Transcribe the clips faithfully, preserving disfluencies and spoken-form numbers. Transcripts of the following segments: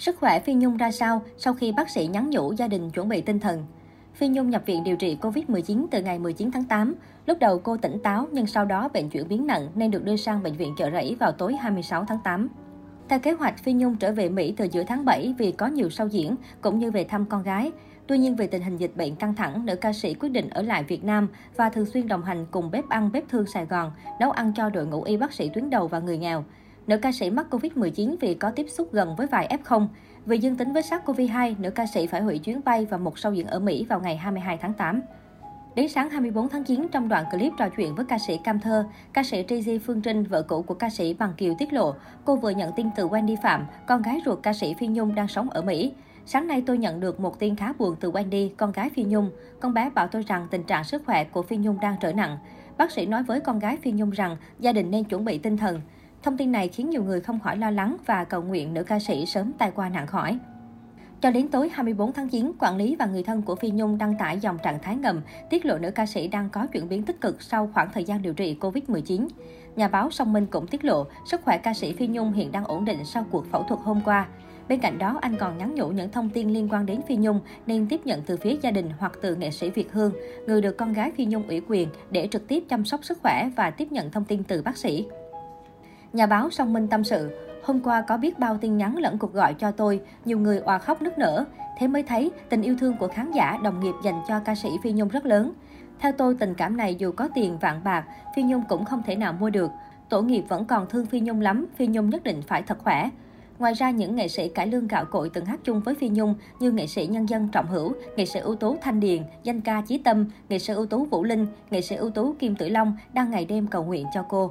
Sức khỏe Phi Nhung ra sao sau khi bác sĩ nhắn nhủ gia đình chuẩn bị tinh thần? Phi Nhung nhập viện điều trị Covid mười chín từ ngày mười chín tháng tám. Lúc đầu cô tỉnh táo nhưng sau đó bệnh chuyển biến nặng nên được đưa sang Bệnh viện Chợ Rẫy vào tối hai mươi sáu tháng tám. Theo kế hoạch, Phi Nhung trở về Mỹ từ giữa tháng bảy vì có nhiều show diễn cũng như về thăm con gái. Tuy nhiên vì tình hình dịch bệnh căng thẳng, nữ ca sĩ quyết định ở lại Việt Nam và thường xuyên đồng hành cùng bếp ăn bếp thương Sài Gòn, nấu ăn cho đội ngũ y bác sĩ tuyến đầu và người nghèo. Nữ ca sĩ mắc Covid mười chín vì có tiếp xúc gần với vài ép không. Vì dương tính với SARS-xê o vê hai, nữ ca sĩ phải hủy chuyến bay và một show diễn ở Mỹ vào ngày hai mươi hai tháng tám. Đến sáng hai mươi bốn tháng chín, trong đoạn clip trò chuyện với ca sĩ Cam Thơ, ca sĩ Trizzie Phương Trinh, vợ cũ của ca sĩ Bằng Kiều tiết lộ, cô vừa nhận tin từ Wendy Phạm, con gái ruột ca sĩ Phi Nhung đang sống ở Mỹ. Sáng nay tôi nhận được một tin khá buồn từ Wendy, con gái Phi Nhung. Con bé bảo tôi rằng tình trạng sức khỏe của Phi Nhung đang trở nặng. Bác sĩ nói với con gái Phi Nhung rằng gia đình nên chuẩn bị tinh thần. Thông tin này khiến nhiều người không khỏi lo lắng và cầu nguyện nữ ca sĩ sớm tai qua nạn khỏi. Cho đến tối hai mươi bốn tháng chín, quản lý và người thân của Phi Nhung đăng tải dòng trạng thái ngầm tiết lộ nữ ca sĩ đang có chuyển biến tích cực sau khoảng thời gian điều trị Covid mười chín. Nhà báo Song Minh cũng tiết lộ sức khỏe ca sĩ Phi Nhung hiện đang ổn định sau cuộc phẫu thuật hôm qua. Bên cạnh đó, anh còn nhắn nhủ những thông tin liên quan đến Phi Nhung nên tiếp nhận từ phía gia đình hoặc từ nghệ sĩ Việt Hương, người được con gái Phi Nhung ủy quyền để trực tiếp chăm sóc sức khỏe và tiếp nhận thông tin từ bác sĩ. Nhà báo Song Minh tâm sự, hôm qua có biết bao tin nhắn lẫn cuộc gọi cho tôi, nhiều người òa khóc nức nở. Thế mới thấy tình yêu thương của khán giả, đồng nghiệp dành cho ca sĩ Phi Nhung rất lớn. Theo tôi, tình cảm này dù có tiền vạn bạc, Phi Nhung cũng không thể nào mua được. Tổ nghiệp vẫn còn thương Phi Nhung lắm, Phi Nhung nhất định phải thật khỏe. Ngoài ra, những nghệ sĩ cải lương gạo cội từng hát chung với Phi Nhung như nghệ sĩ nhân dân Trọng Hữu, nghệ sĩ ưu tú Thanh Điền, danh ca Chí Tâm, nghệ sĩ ưu tú Vũ Linh, nghệ sĩ ưu tú Kim Tử Long đang ngày đêm cầu nguyện cho cô.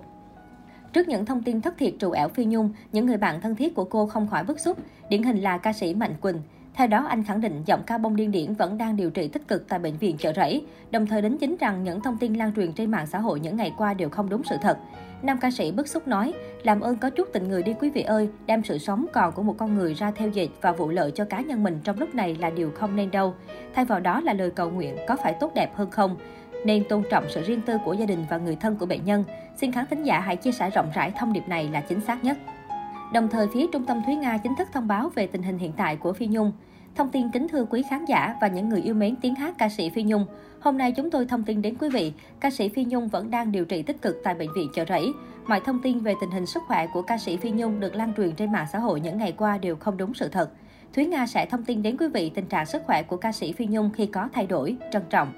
Trước những thông tin thất thiệt trù ẻo Phi Nhung, những người bạn thân thiết của cô không khỏi bức xúc, điển hình là ca sĩ Mạnh Quỳnh. Theo đó, anh khẳng định giọng ca bông điên điển vẫn đang điều trị tích cực tại Bệnh viện Chợ Rẫy, đồng thời đính chính rằng những thông tin lan truyền trên mạng xã hội những ngày qua đều không đúng sự thật. Nam ca sĩ bức xúc nói, làm ơn có chút tình người đi quý vị ơi, đem sự sống còn của một con người ra theo dệt và vụ lợi cho cá nhân mình trong lúc này là điều không nên đâu. Thay vào đó là lời cầu nguyện có phải tốt đẹp hơn không? Nên tôn trọng sự riêng tư của gia đình và người thân của bệnh nhân. Xin khán thính giả hãy chia sẻ rộng rãi thông điệp này là chính xác nhất. Đồng thời, phía Trung tâm Thúy Nga chính thức thông báo về tình hình hiện tại của Phi Nhung. Thông tin kính thưa quý khán giả và những người yêu mến tiếng hát ca sĩ Phi Nhung. Hôm nay chúng tôi thông tin đến quý vị, ca sĩ Phi Nhung vẫn đang điều trị tích cực tại Bệnh viện Chợ Rẫy. Mọi thông tin về tình hình sức khỏe của ca sĩ Phi Nhung được lan truyền trên mạng xã hội những ngày qua đều không đúng sự thật. Thúy Nga sẽ thông tin đến quý vị tình trạng sức khỏe của ca sĩ Phi Nhung khi có thay đổi, trân trọng.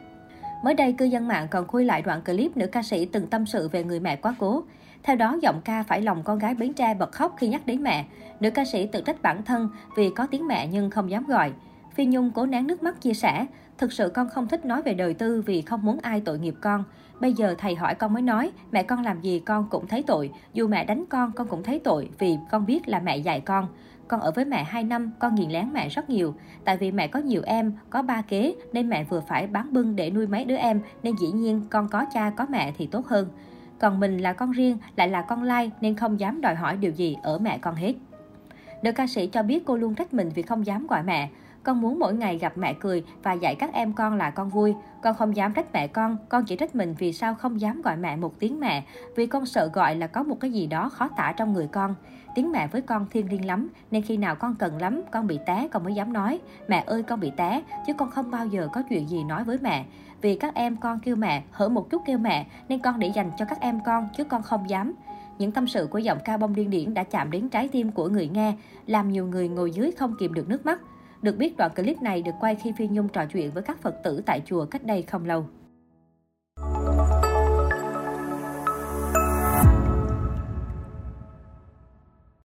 Mới đây, cư dân mạng còn khui lại đoạn clip nữ ca sĩ từng tâm sự về người mẹ quá cố. Theo đó, giọng ca phải lòng con gái Bến Tre bật khóc khi nhắc đến mẹ. Nữ ca sĩ tự trách bản thân vì có tiếng mẹ nhưng không dám gọi. Phi Nhung cố nén nước mắt chia sẻ, thực sự con không thích nói về đời tư vì không muốn ai tội nghiệp con. Bây giờ thầy hỏi con mới nói, mẹ con làm gì con cũng thấy tội. Dù mẹ đánh con, con cũng thấy tội vì con biết là mẹ dạy con. Con ở với mẹ hai năm, con nghiền lén mẹ rất nhiều. Tại vì mẹ có nhiều em, có ba kế, nên mẹ vừa phải bán bưng để nuôi mấy đứa em, nên dĩ nhiên con có cha có mẹ thì tốt hơn. Còn mình là con riêng, lại là con lai, nên không dám đòi hỏi điều gì ở mẹ con hết. Nữ ca sĩ cho biết cô luôn trách mình vì không dám gọi mẹ. Con muốn mỗi ngày gặp mẹ cười và dạy các em con là con vui. Con không dám trách mẹ con, con chỉ trách mình vì sao không dám gọi mẹ một tiếng mẹ. Vì con sợ gọi là có một cái gì đó khó tả trong người con. Tiếng mẹ với con thiêng liêng lắm, nên khi nào con cần lắm, con bị té con mới dám nói. Mẹ ơi con bị té, chứ con không bao giờ có chuyện gì nói với mẹ. Vì các em con kêu mẹ, hở một chút kêu mẹ, nên con để dành cho các em con, chứ con không dám. Những tâm sự của giọng ca bông điên điển đã chạm đến trái tim của người nghe, làm nhiều người ngồi dưới không kìm được nước mắt. Được biết, đoạn clip này được quay khi Phi Nhung trò chuyện với các Phật tử tại chùa cách đây không lâu.